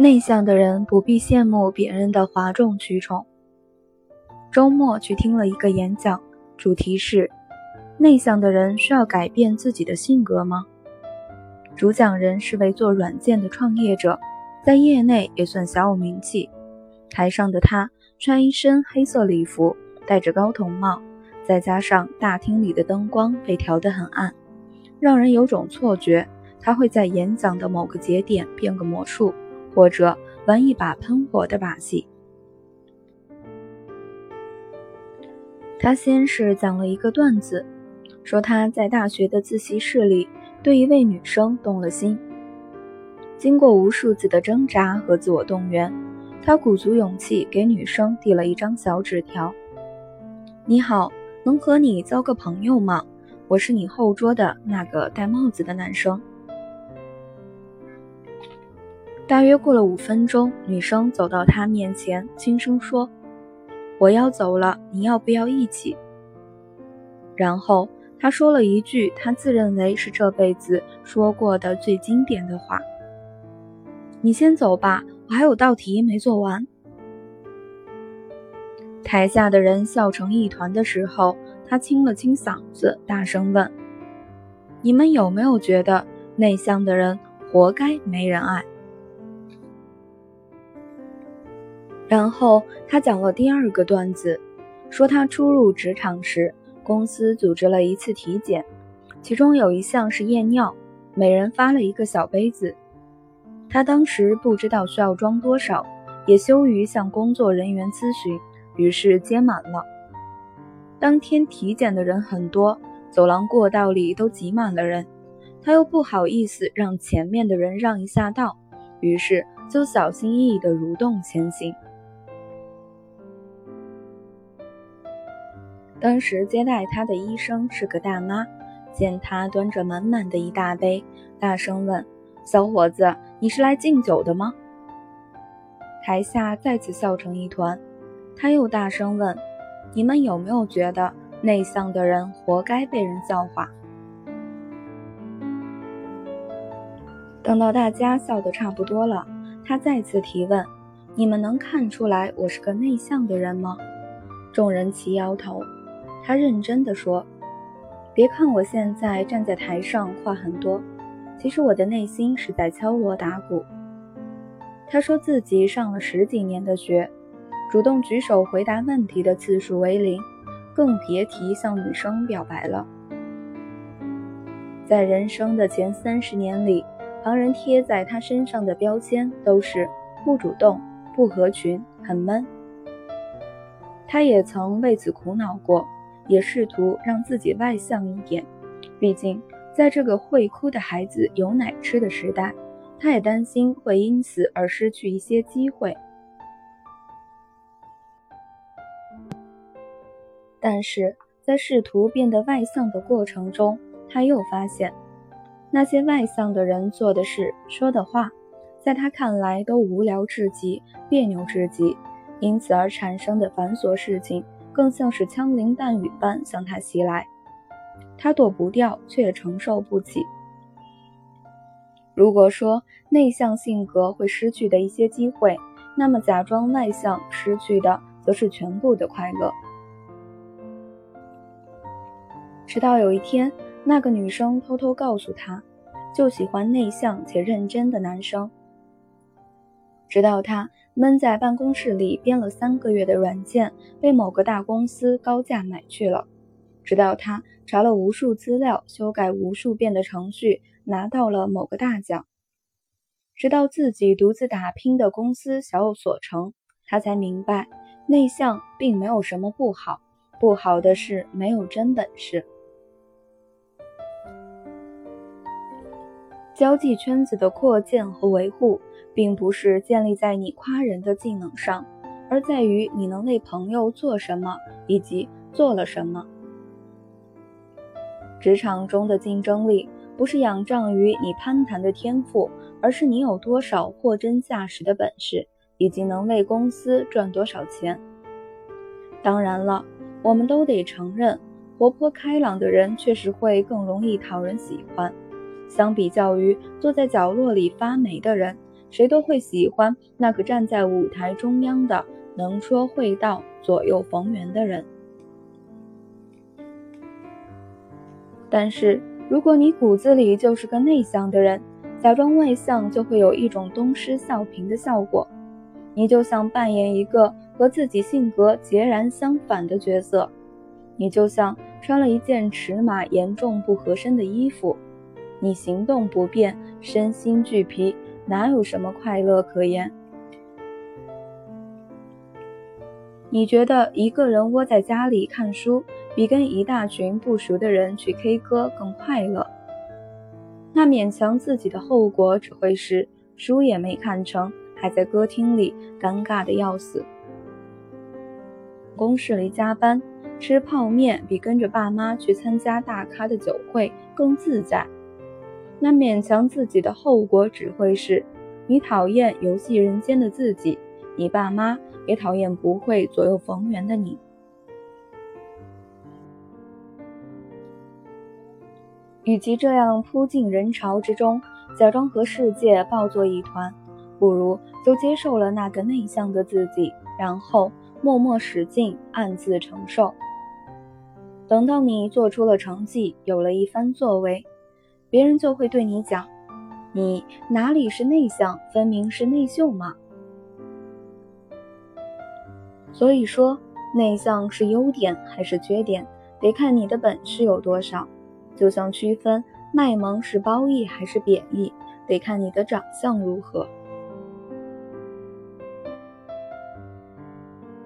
内向的人不必羡慕别人的哗众取宠。周末去听了一个演讲，主题是内向的人需要改变自己的性格吗？主讲人是位做软件的创业者，在业内也算小有名气。台上的他穿一身黑色礼服，戴着高筒帽，再加上大厅里的灯光被调得很暗，让人有种错觉他会在演讲的某个节点变个魔术，或者玩一把喷火的把戏。他先是讲了一个段子，说他在大学的自习室里对一位女生动了心，经过无数次的挣扎和自我动员，他鼓足勇气给女生递了一张小纸条：你好，能和你交个朋友吗？我是你后桌的那个戴帽子的男生。大约过了5分钟，女生走到他面前，轻声说：我要走了，你要不要一起？然后他说了一句他自认为是这辈子说过的最经典的话：你先走吧，我还有道题没做完。台下的人笑成一团的时候，他清了清嗓子，大声问：你们有没有觉得内向的人活该没人爱？然后他讲了第二个段子，说他初入职场时，公司组织了一次体检，其中有一项是验尿，每人发了一个小杯子。他当时不知道需要装多少，也羞于向工作人员咨询，于是接满了。当天体检的人很多，走廊过道里都挤满了人，他又不好意思让前面的人让一下道，于是就小心翼翼地蠕动前行。当时接待他的医生是个大妈，见他端着满满的一大杯，大声问：小伙子，你是来敬酒的吗？台下再次笑成一团，他又大声问：你们有没有觉得内向的人活该被人笑话？等到大家笑得差不多了，他再次提问：你们能看出来我是个内向的人吗？众人齐摇头。他认真地说：别看我现在站在台上话很多，其实我的内心是在敲锣打鼓。他说自己上了10几年的学，主动举手回答问题的次数为0，更别提向女生表白了。在人生的前30年里，旁人贴在他身上的标签都是不主动、不合群、很闷。他也曾为此苦恼过，也试图让自己外向一点，毕竟在这个会哭的孩子有奶吃的时代，他也担心会因此而失去一些机会。但是在试图变得外向的过程中，他又发现那些外向的人做的事、说的话，在他看来都无聊至极、别扭至极，因此而产生的繁琐事情更像是枪林弹雨般向他袭来，他躲不掉却也承受不起。如果说内向性格会失去的一些机会，那么假装外向失去的则是全部的快乐。直到有一天，那个女生偷偷告诉他，就喜欢内向且认真的男生。直到他闷在办公室里编了3个月的软件被某个大公司高价买去了，直到他查了无数资料，修改无数遍的程序拿到了某个大奖，直到自己独自打拼的公司小有所成，他才明白内向并没有什么不好，不好的是没有真本事。交际圈子的扩建和维护并不是建立在你夸人的技能上，而在于你能为朋友做什么以及做了什么。职场中的竞争力不是仰仗于你攀谈的天赋，而是你有多少货真价实的本事，以及能为公司赚多少钱。当然了，我们都得承认，活泼开朗的人确实会更容易讨人喜欢，相比较于坐在角落里发霉的人，谁都会喜欢那个站在舞台中央的能说会道、左右逢源的人。但是如果你骨子里就是个内向的人，假装外向就会有一种东施效颦的效果，你就像扮演一个和自己性格截然相反的角色，你就像穿了一件尺码严重不合身的衣服，你行动不便，身心俱疲，哪有什么快乐可言？你觉得一个人窝在家里看书，比跟一大群不熟的人去 K 歌更快乐？那勉强自己的后果只会是书也没看成，还在歌厅里尴尬的要死。公事里加班，吃泡面比跟着爸妈去参加大咖的酒会更自在。那勉强自己的后果只会是你讨厌游戏人间的自己，你爸妈也讨厌不会左右逢源的你。与其这样扑进人潮之中，假装和世界抱作一团，不如就接受了那个内向的自己，然后默默使劲，暗自承受。等到你做出了成绩，有了一番作为，别人就会对你讲，你哪里是内向，分明是内秀嘛。所以说，内向是优点还是缺点，得看你的本事有多少。就像区分卖萌是褒义还是贬义，得看你的长相如何。